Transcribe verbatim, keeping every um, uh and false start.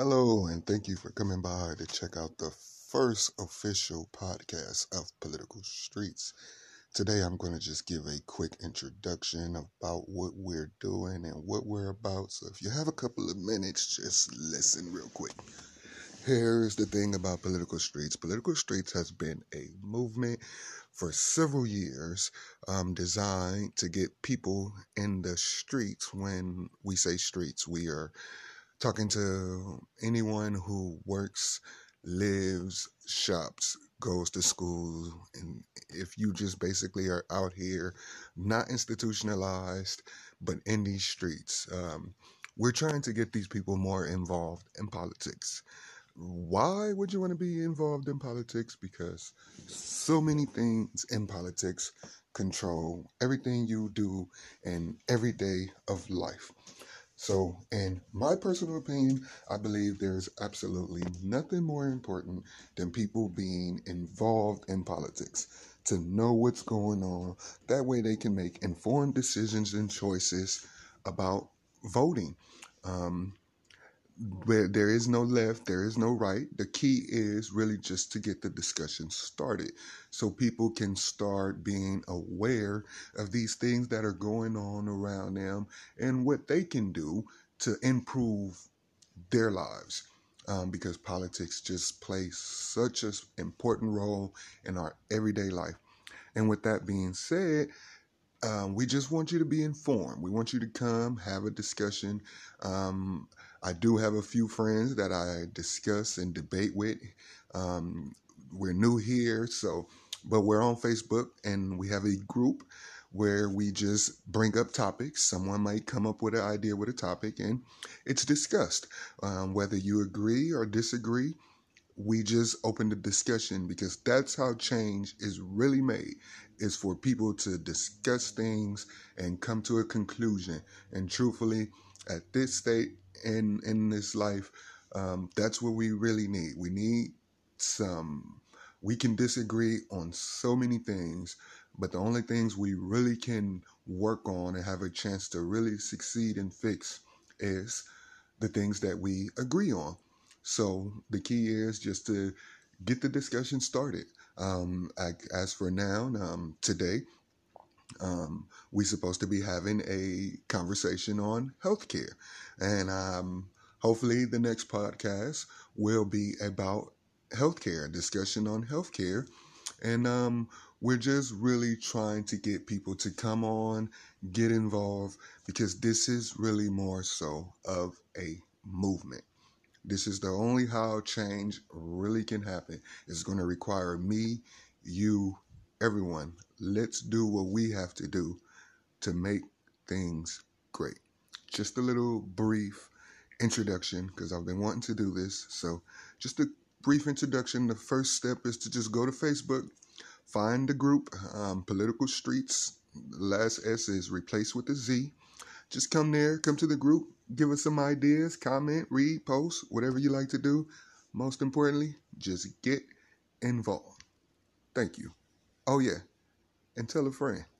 Hello, and thank you for coming by to check out the first official podcast of Political Streets. Today, I'm going to just give a quick introduction about what we're doing and what we're about. So if you have a couple of minutes, just listen real quick. Here's the thing about Political Streets. Political Streets has been a movement for several years um, designed to get people in the streets. When we say streets, we are talking to anyone who works, lives, shops, goes to school, and if you just basically are out here, not institutionalized, but in these streets, um, we're trying to get these people more involved in politics. Why would you want to be involved in politics? Because so many things in politics control everything you do in every day of life. So, in my personal opinion, I believe there's absolutely nothing more important than people being involved in politics, to know what's going on. That way they can make informed decisions and choices about voting. Um, where there is no left, there is no right. The key is really just to get the discussion started so people can start being aware of these things that are going on around them and what they can do to improve their lives. Um, because politics just plays such an important role in our everyday life. And with that being said, um, we just want you to be informed. We want you to come, have a discussion. Um, I do have a few friends that I discuss and debate with. Um, we're new here, so but we're on Facebook, and we have a group where we just bring up topics. Someone might come up with an idea with a topic, and it's discussed. Um, whether you agree or disagree, we just open the discussion, because that's how change is really made, is for people to discuss things and come to a conclusion. And truthfully, at this state, In, in this life, um, that's what we really need. We need some, we can disagree on so many things, but the only things we really can work on and have a chance to really succeed and fix is the things that we agree on. So the key is just to get the discussion started. Um, I, as for now, um, today, Um, we're supposed to be having a conversation on healthcare, and um, hopefully the next podcast will be about healthcare, a discussion on healthcare, and um, we're just really trying to get people to come on, get involved, because this is really more so of a movement. This is the only how change really can happen. It's going to require me, you, everyone. Let's do what we have to do to make things great. Just a little brief introduction, because I've been wanting to do this. So just a brief introduction. The first step is to just go to Facebook, find the group, um, Political Streets. The last S is replaced with a Z. Just come there, come to the group, give us some ideas, comment, read, post, whatever you like to do. Most importantly, just get involved. Thank you. Oh, yeah. And tell a friend.